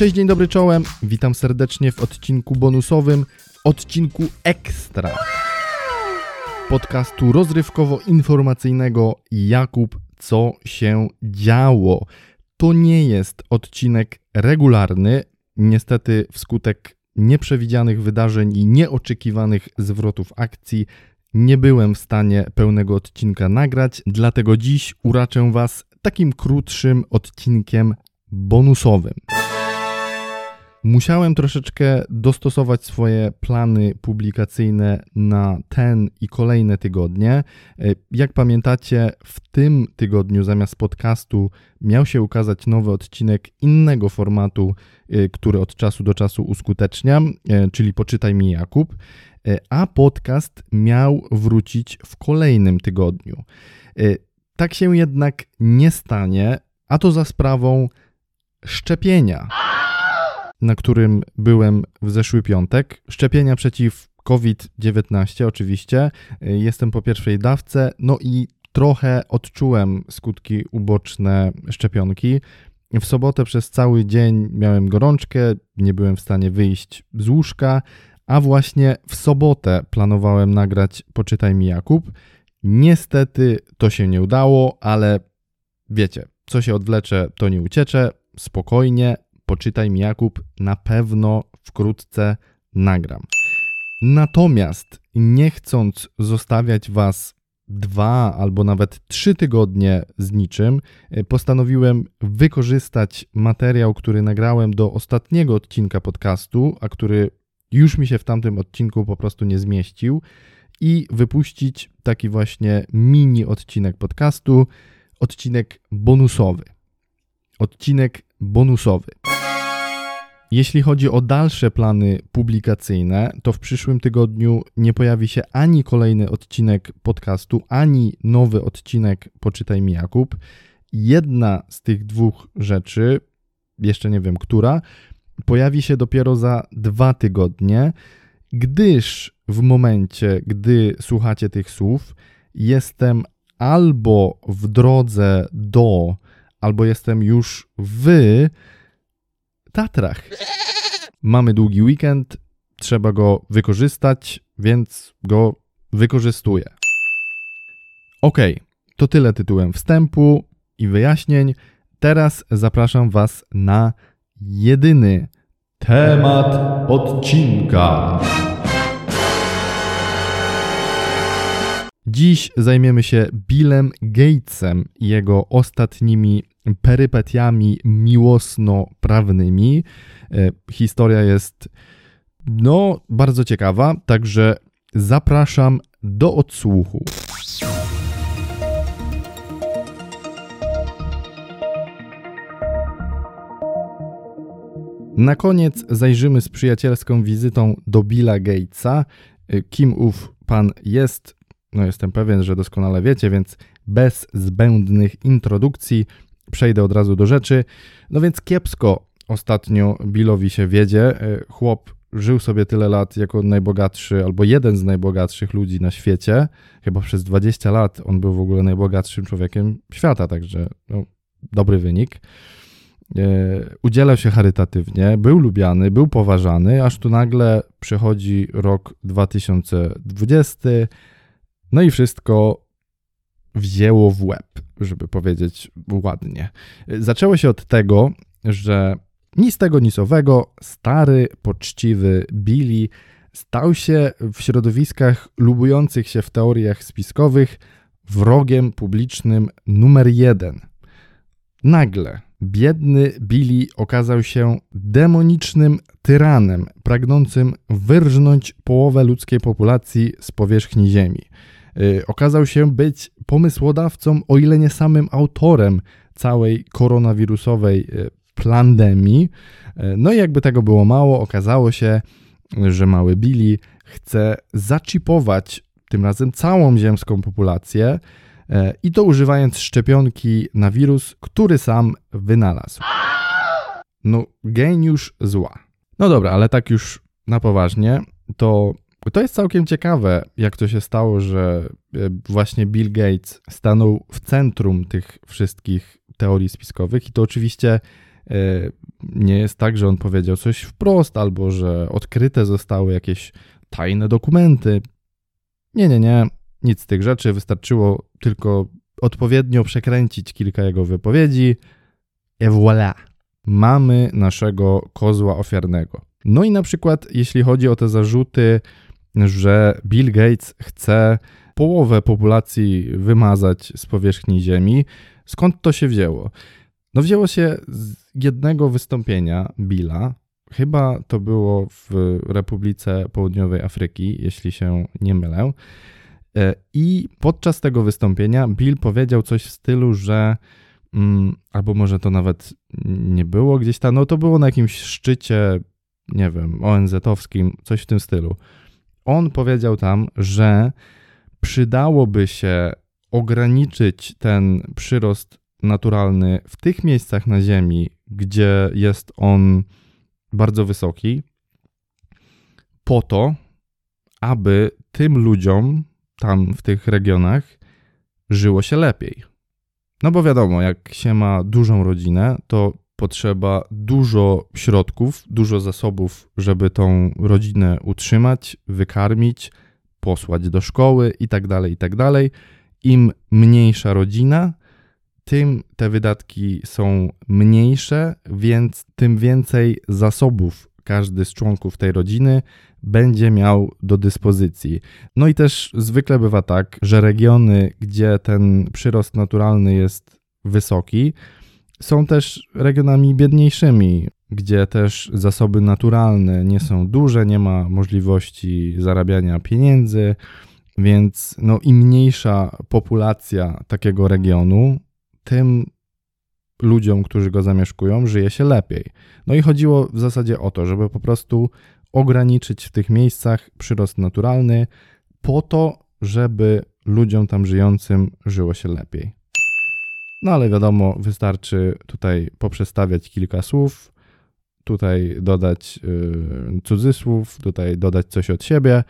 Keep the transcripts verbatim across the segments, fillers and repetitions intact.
Cześć, dzień dobry, czołem. Witam serdecznie w odcinku bonusowym, odcinku ekstra podcastu rozrywkowo-informacyjnego Jakub, co się działo. To nie jest odcinek regularny, niestety wskutek nieprzewidzianych wydarzeń i nieoczekiwanych zwrotów akcji nie byłem w stanie pełnego odcinka nagrać, dlatego dziś uraczę Was takim krótszym odcinkiem bonusowym. Musiałem troszeczkę dostosować swoje plany publikacyjne na ten i kolejne tygodnie. Jak pamiętacie, w tym tygodniu zamiast podcastu miał się ukazać nowy odcinek innego formatu, który od czasu do czasu uskuteczniam, czyli Poczytaj mi, Jakub, a podcast miał wrócić w kolejnym tygodniu. Tak się jednak nie stanie, a to za sprawą szczepienia, na którym byłem w zeszły piątek. Szczepienia przeciw COVID dziewiętnaście oczywiście. Jestem po pierwszej dawce, no i trochę odczułem skutki uboczne szczepionki. W sobotę przez cały dzień miałem gorączkę, nie byłem w stanie wyjść z łóżka, a właśnie w sobotę planowałem nagrać Poczytaj mi, Jakub. Niestety to się nie udało, ale wiecie, co się odwlecze, to nie uciecze. Spokojnie, Poczytaj mi, Jakub, na pewno wkrótce nagram. Natomiast nie chcąc zostawiać Was dwa albo nawet trzy tygodnie z niczym, postanowiłem wykorzystać materiał, który nagrałem do ostatniego odcinka podcastu, a który już mi się w tamtym odcinku po prostu nie zmieścił, i wypuścić taki właśnie mini odcinek podcastu, odcinek bonusowy. Odcinek bonusowy. Jeśli chodzi o dalsze plany publikacyjne, to w przyszłym tygodniu nie pojawi się ani kolejny odcinek podcastu, ani nowy odcinek Poczytaj mi, Jakub. Jedna z tych dwóch rzeczy, jeszcze nie wiem która, pojawi się dopiero za dwa tygodnie, gdyż w momencie, gdy słuchacie tych słów, jestem albo w drodze do, albo jestem już w Tatrach. Mamy długi weekend, trzeba go wykorzystać, więc go wykorzystuję. Ok, to tyle tytułem wstępu i wyjaśnień. Teraz zapraszam Was na jedyny temat odcinka. Dziś zajmiemy się Billem Gatesem i jego ostatnimi perypetiami miłosno-prawnymi. Historia jest no bardzo ciekawa, także zapraszam do odsłuchu. Na koniec zajrzymy z przyjacielską wizytą do Billa Gatesa. Kim ów pan jest? No jestem pewien, że doskonale wiecie, więc bez zbędnych introdukcji przejdę od razu do rzeczy. No więc kiepsko ostatnio Billowi się wiedzie. Chłop żył sobie tyle lat jako najbogatszy albo jeden z najbogatszych ludzi na świecie. Chyba przez dwadzieścia lat on był w ogóle najbogatszym człowiekiem świata, także no, dobry wynik. Udzielał się charytatywnie, był lubiany, był poważany, aż tu nagle przychodzi rok dwa tysiące dwudziesty, no i wszystko wzięło w łeb, żeby powiedzieć ładnie. Zaczęło się od tego, że nic tego nic owego, stary, poczciwy Billy stał się w środowiskach lubujących się w teoriach spiskowych wrogiem publicznym numer jeden. Nagle biedny Billy okazał się demonicznym tyranem, pragnącym wyrżnąć połowę ludzkiej populacji z powierzchni ziemi. Okazał się być pomysłodawcą, o ile nie samym autorem całej koronawirusowej plandemii. No i jakby tego było mało, okazało się, że mały Billy chce zaczipować tym razem całą ziemską populację i to używając szczepionki na wirus, który sam wynalazł. No, geniusz zła. No dobra, ale tak już na poważnie, to... To jest całkiem ciekawe, jak to się stało, że właśnie Bill Gates stanął w centrum tych wszystkich teorii spiskowych i to oczywiście nie jest tak, że on powiedział coś wprost albo że odkryte zostały jakieś tajne dokumenty. Nie, nie, nie. Nic z tych rzeczy. Wystarczyło tylko odpowiednio przekręcić kilka jego wypowiedzi. Et voilà. Mamy naszego kozła ofiarnego. No i na przykład, jeśli chodzi o te zarzuty, że Bill Gates chce połowę populacji wymazać z powierzchni Ziemi, skąd to się wzięło? No wzięło się z jednego wystąpienia Billa, chyba to było w Republice Południowej Afryki, jeśli się nie mylę. I podczas tego wystąpienia Bill powiedział coś w stylu, że albo może to nawet nie było gdzieś tam, no to było na jakimś szczycie, nie wiem, O N Z-owskim, coś w tym stylu. On powiedział tam, że przydałoby się ograniczyć ten przyrost naturalny w tych miejscach na Ziemi, gdzie jest on bardzo wysoki, po to, aby tym ludziom tam w tych regionach żyło się lepiej. No bo wiadomo, jak się ma dużą rodzinę, to potrzeba dużo środków, dużo zasobów, żeby tą rodzinę utrzymać, wykarmić, posłać do szkoły i tak dalej, i tak dalej. Im mniejsza rodzina, tym te wydatki są mniejsze, więc tym więcej zasobów każdy z członków tej rodziny będzie miał do dyspozycji. No i też zwykle bywa tak, że regiony, gdzie ten przyrost naturalny jest wysoki, są też regionami biedniejszymi, gdzie też zasoby naturalne nie są duże, nie ma możliwości zarabiania pieniędzy, więc no im mniejsza populacja takiego regionu, tym ludziom, którzy go zamieszkują, żyje się lepiej. No i chodziło w zasadzie o to, żeby po prostu ograniczyć w tych miejscach przyrost naturalny po to, żeby ludziom tam żyjącym żyło się lepiej. No ale wiadomo, wystarczy tutaj poprzestawiać kilka słów, tutaj dodać yy, cudzysłów, tutaj dodać coś od siebie.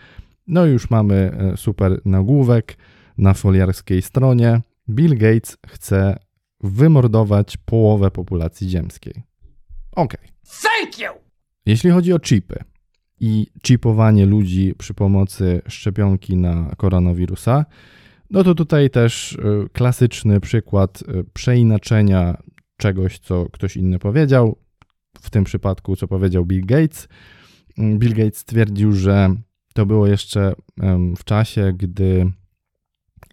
No i już mamy super nagłówek na foliarskiej stronie. Bill Gates chce wymordować połowę populacji ziemskiej. Okej. Okay. Thank you! Jeśli chodzi o chipy i chipowanie ludzi przy pomocy szczepionki na koronawirusa, no to tutaj też klasyczny przykład przeinaczenia czegoś, co ktoś inny powiedział. W tym przypadku, co powiedział Bill Gates. Bill Gates twierdził, że to było jeszcze w czasie, gdy,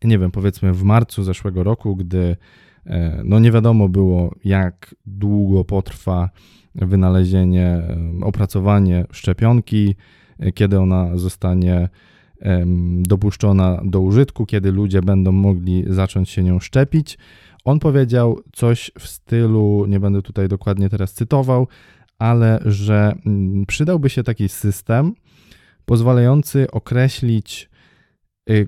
nie wiem, powiedzmy w marcu zeszłego roku, gdy no nie wiadomo było, jak długo potrwa wynalezienie, opracowanie szczepionki, kiedy ona zostanie dopuszczona do użytku, kiedy ludzie będą mogli zacząć się nią szczepić. On powiedział coś w stylu, nie będę tutaj dokładnie teraz cytował, ale że przydałby się taki system pozwalający określić,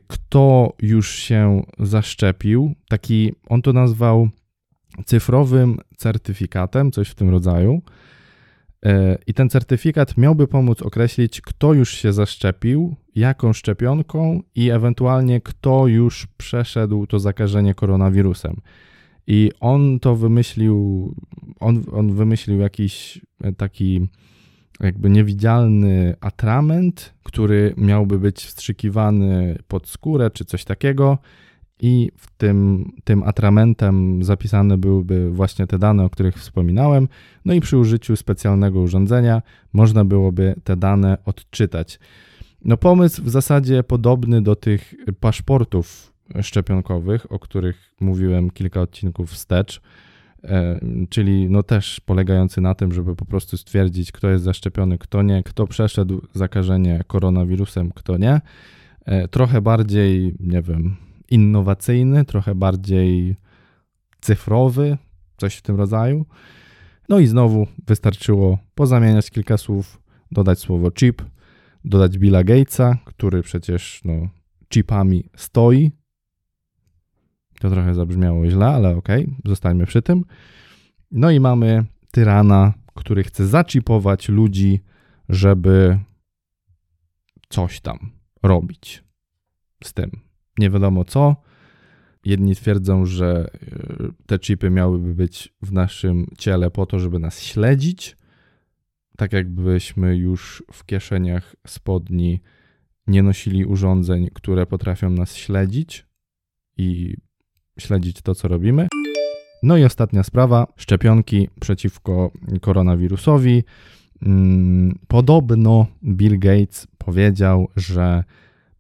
kto już się zaszczepił. Taki, on to nazwał cyfrowym certyfikatem, coś w tym rodzaju. I ten certyfikat miałby pomóc określić, kto już się zaszczepił, jaką szczepionką i ewentualnie kto już przeszedł to zakażenie koronawirusem. I on to wymyślił, on, on wymyślił jakiś taki jakby niewidzialny atrament, który miałby być wstrzykiwany pod skórę czy coś takiego i w tym, tym atramentem zapisane byłyby właśnie te dane, o których wspominałem, no i przy użyciu specjalnego urządzenia można byłoby te dane odczytać. No pomysł w zasadzie podobny do tych paszportów szczepionkowych, o których mówiłem kilka odcinków wstecz, czyli no też polegający na tym, żeby po prostu stwierdzić, kto jest zaszczepiony, kto nie, kto przeszedł zakażenie koronawirusem, kto nie. Trochę bardziej, nie wiem, innowacyjny, trochę bardziej cyfrowy, coś w tym rodzaju. No i znowu wystarczyło pozamieniać kilka słów, dodać słowo chip, dodać Billa Gatesa, który przecież no, chipami stoi. To trochę zabrzmiało źle, ale okej, okay, zostańmy przy tym. No i mamy tyrana, który chce zaczipować ludzi, żeby coś tam robić z tym. Nie wiadomo co, Jedni twierdzą, że te chipy miałyby być w naszym ciele po to, żeby nas śledzić, tak jakbyśmy już w kieszeniach spodni nie nosili urządzeń, które potrafią nas śledzić i śledzić to, co robimy. No i ostatnia sprawa, szczepionki przeciwko koronawirusowi. Podobno Bill Gates powiedział, że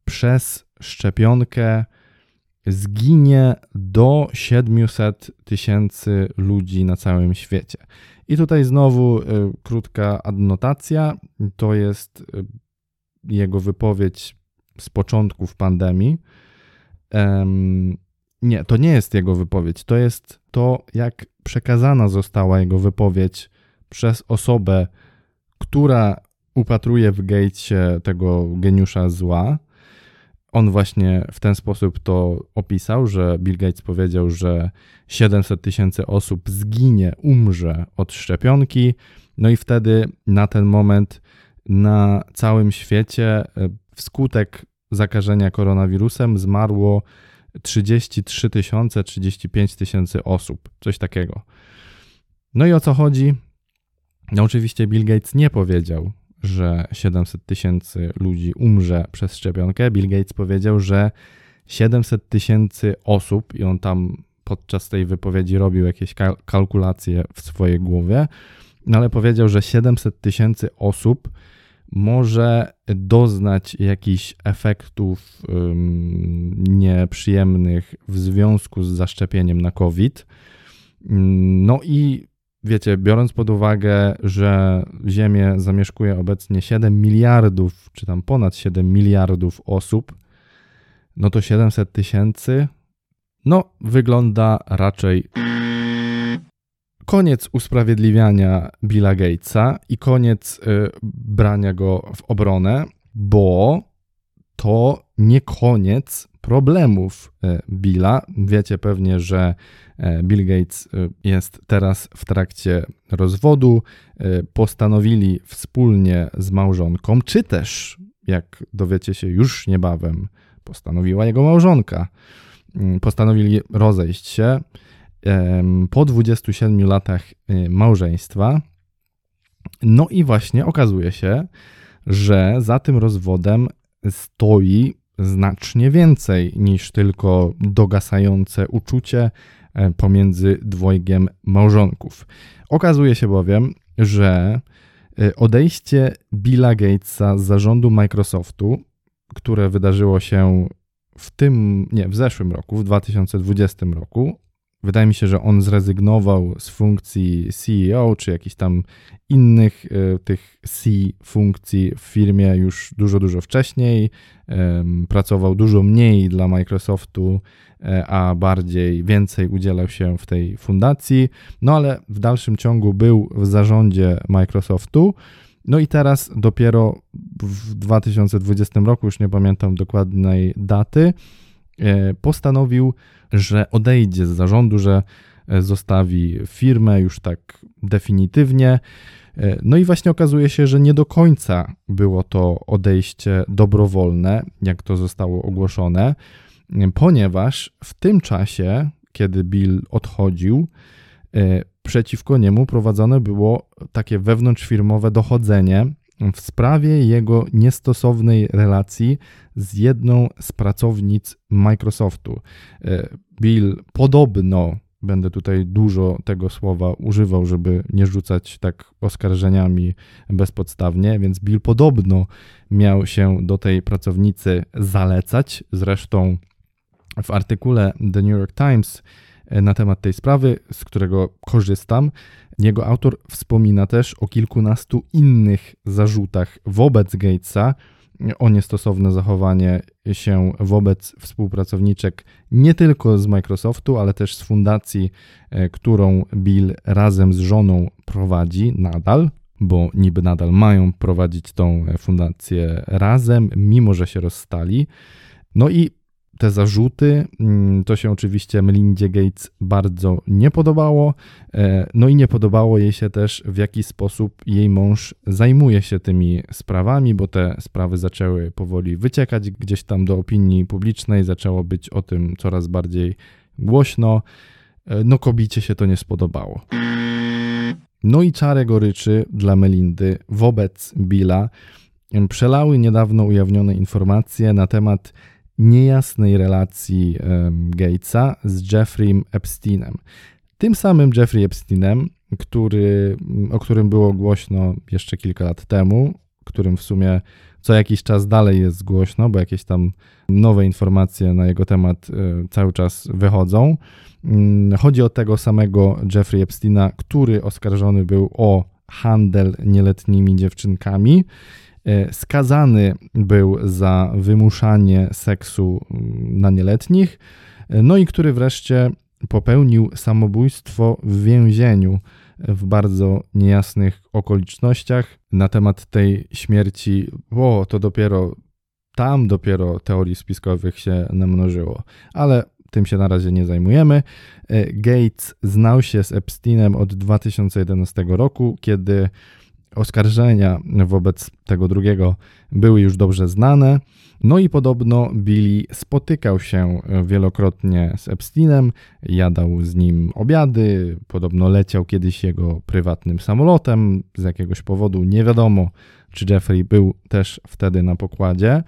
przez szczepionkę zginie do siedemset tysięcy ludzi na całym świecie. I tutaj znowu y, krótka adnotacja, to jest y, jego wypowiedź z początków pandemii. Ym, nie, to nie jest jego wypowiedź, to jest to, jak przekazana została jego wypowiedź przez osobę, która upatruje w Gatesie tego geniusza zła. On właśnie w ten sposób to opisał, że Bill Gates powiedział, że siedemset tysięcy osób zginie, umrze od szczepionki. No i wtedy na ten moment na całym świecie wskutek zakażenia koronawirusem zmarło trzydzieści trzy tysiące, trzydzieści pięć tysięcy osób. Coś takiego. No i o co chodzi? No oczywiście Bill Gates nie powiedział, że siedemset tysięcy ludzi umrze przez szczepionkę. Bill Gates powiedział, że siedemset tysięcy osób, i on tam podczas tej wypowiedzi robił jakieś kalkulacje w swojej głowie, no ale powiedział, że siedemset tysięcy osób może doznać jakichś efektów um, nieprzyjemnych w związku z zaszczepieniem na COVID. No i wiecie, biorąc pod uwagę, że Ziemię zamieszkuje obecnie siedem miliardów, czy tam ponad siedem miliardów osób, no to siedemset tysięcy, no wygląda raczej... Koniec usprawiedliwiania Billa Gatesa i koniec y, brania go w obronę, bo to nie koniec problemów Billa. Wiecie pewnie, że Bill Gates jest teraz w trakcie rozwodu. Postanowili wspólnie z małżonką, czy też, jak dowiecie się już niebawem, postanowiła jego małżonka. Postanowili rozejść się po dwudziestu siedmiu latach małżeństwa. No i właśnie okazuje się, że za tym rozwodem stoi znacznie więcej niż tylko dogasające uczucie pomiędzy dwojgiem małżonków. Okazuje się bowiem, że odejście Billa Gatesa z zarządu Microsoftu, które wydarzyło się w tym, nie, w zeszłym roku, w dwa tysiące dwudziestym roku, wydaje mi się, że on zrezygnował z funkcji C E O, czy jakichś tam innych y, tych C funkcji w firmie już dużo, dużo wcześniej. Y, pracował dużo mniej dla Microsoftu, y, a bardziej więcej udzielał się w tej fundacji. No ale w dalszym ciągu był w zarządzie Microsoftu. No i teraz dopiero w dwa tysiące dwudziestym roku, już nie pamiętam dokładnej daty, postanowił, że odejdzie z zarządu, że zostawi firmę już tak definitywnie. No i właśnie okazuje się, że nie do końca było to odejście dobrowolne, jak to zostało ogłoszone, ponieważ w tym czasie, kiedy Bill odchodził, przeciwko niemu prowadzone było takie wewnątrzfirmowe dochodzenie w sprawie jego niestosownej relacji z jedną z pracownic Microsoftu. Bill podobno, będę tutaj dużo tego słowa używał, żeby nie rzucać tak oskarżeniami bezpodstawnie, więc Bill podobno miał się do tej pracownicy zalecać. Zresztą w artykule The New York Times na temat tej sprawy, z którego korzystam, jego autor wspomina też o kilkunastu innych zarzutach wobec Gatesa o niestosowne zachowanie się wobec współpracowniczek nie tylko z Microsoftu, ale też z fundacji, którą Bill razem z żoną prowadzi nadal, bo niby nadal mają prowadzić tą fundację razem, mimo że się rozstali. No i te zarzuty. To się oczywiście Melindzie Gates bardzo nie podobało, no i nie podobało jej się też, w jaki sposób jej mąż zajmuje się tymi sprawami, bo te sprawy zaczęły powoli wyciekać gdzieś tam do opinii publicznej, zaczęło być o tym coraz bardziej głośno, no kobiecie się to nie spodobało. No i czarę goryczy dla Melindy wobec Billa przelały niedawno ujawnione informacje na temat niejasnej relacji Gatesa z Jeffreyem Epsteinem. Tym samym Jeffrey Epsteinem, który, o którym było głośno jeszcze kilka lat temu, którym w sumie co jakiś czas dalej jest głośno, bo jakieś tam nowe informacje na jego temat cały czas wychodzą. Chodzi o tego samego Jeffrey Epsteina, który oskarżony był o handel nieletnimi dziewczynkami. Skazany był za wymuszanie seksu na nieletnich, no i który wreszcie popełnił samobójstwo w więzieniu w bardzo niejasnych okolicznościach. Na temat tej śmierci, o, to dopiero tam dopiero teorii spiskowych się namnożyło, ale tym się na razie nie zajmujemy. Gates znał się z Epsteinem od dwa tysiące jedenastego roku, kiedy oskarżenia wobec tego drugiego były już dobrze znane. No i podobno Billy spotykał się wielokrotnie z Epsteinem, jadał z nim obiady, podobno leciał kiedyś jego prywatnym samolotem. Z jakiegoś powodu nie wiadomo, czy Jeffrey był też wtedy na pokładzie.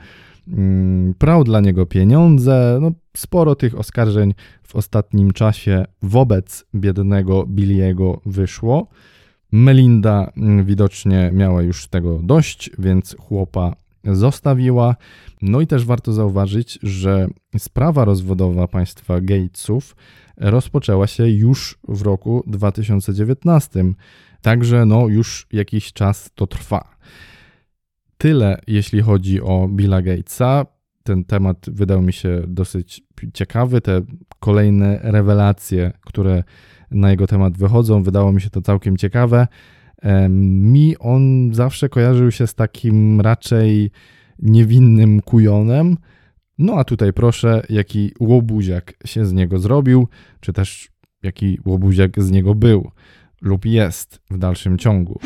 Prał dla niego pieniądze. No, sporo tych oskarżeń w ostatnim czasie wobec biednego Billy'ego wyszło. Melinda widocznie miała już tego dość, więc chłopa zostawiła. No i też warto zauważyć, że sprawa rozwodowa państwa Gatesów rozpoczęła się już w roku dwa tysiące dziewiętnastym. Także no już jakiś czas to trwa. Tyle jeśli chodzi o Billa Gatesa. Ten temat wydał mi się dosyć ciekawy. Te kolejne rewelacje, które na jego temat wychodzą, wydało mi się to całkiem ciekawe. Mi on zawsze kojarzył się z takim raczej niewinnym kujonem. No a tutaj proszę, jaki łobuziak się z niego zrobił, czy też jaki łobuziak z niego był lub jest w dalszym ciągu.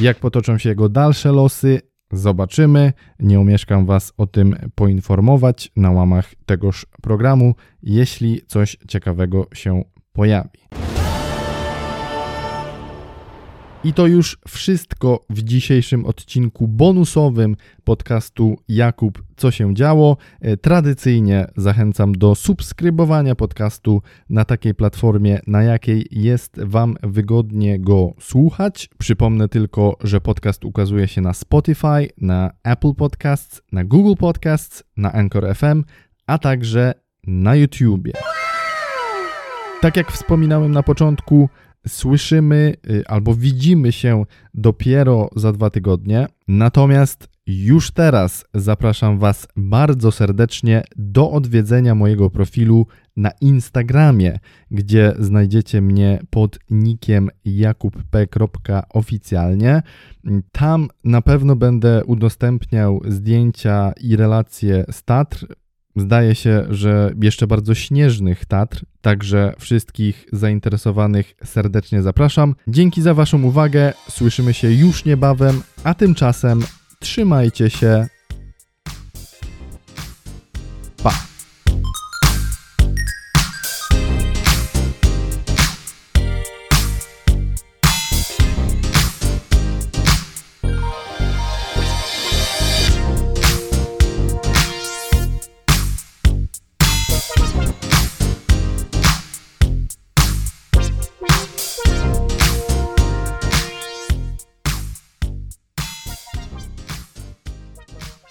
Jak potoczą się jego dalsze losy, zobaczymy. Nie omieszkam was o tym poinformować na łamach tegoż programu, jeśli coś ciekawego się pojawi. I to już wszystko w dzisiejszym odcinku bonusowym podcastu Jakub, co się działo. Tradycyjnie zachęcam do subskrybowania podcastu na takiej platformie, na jakiej jest wam wygodnie go słuchać. Przypomnę tylko, że podcast ukazuje się na Spotify, na Apple Podcasts, na Google Podcasts, na Anchor F M, a także na YouTubie. Tak jak wspominałem na początku, słyszymy albo widzimy się dopiero za dwa tygodnie. Natomiast już teraz zapraszam was bardzo serdecznie do odwiedzenia mojego profilu na Instagramie, gdzie znajdziecie mnie pod nickiem jakub p kropka oficjalnie. Tam na pewno będę udostępniał zdjęcia i relacje z Tatr. Zdaje się, że jeszcze bardzo śnieżnych Tatr, także wszystkich zainteresowanych serdecznie zapraszam. Dzięki za waszą uwagę, słyszymy się już niebawem, a tymczasem trzymajcie się,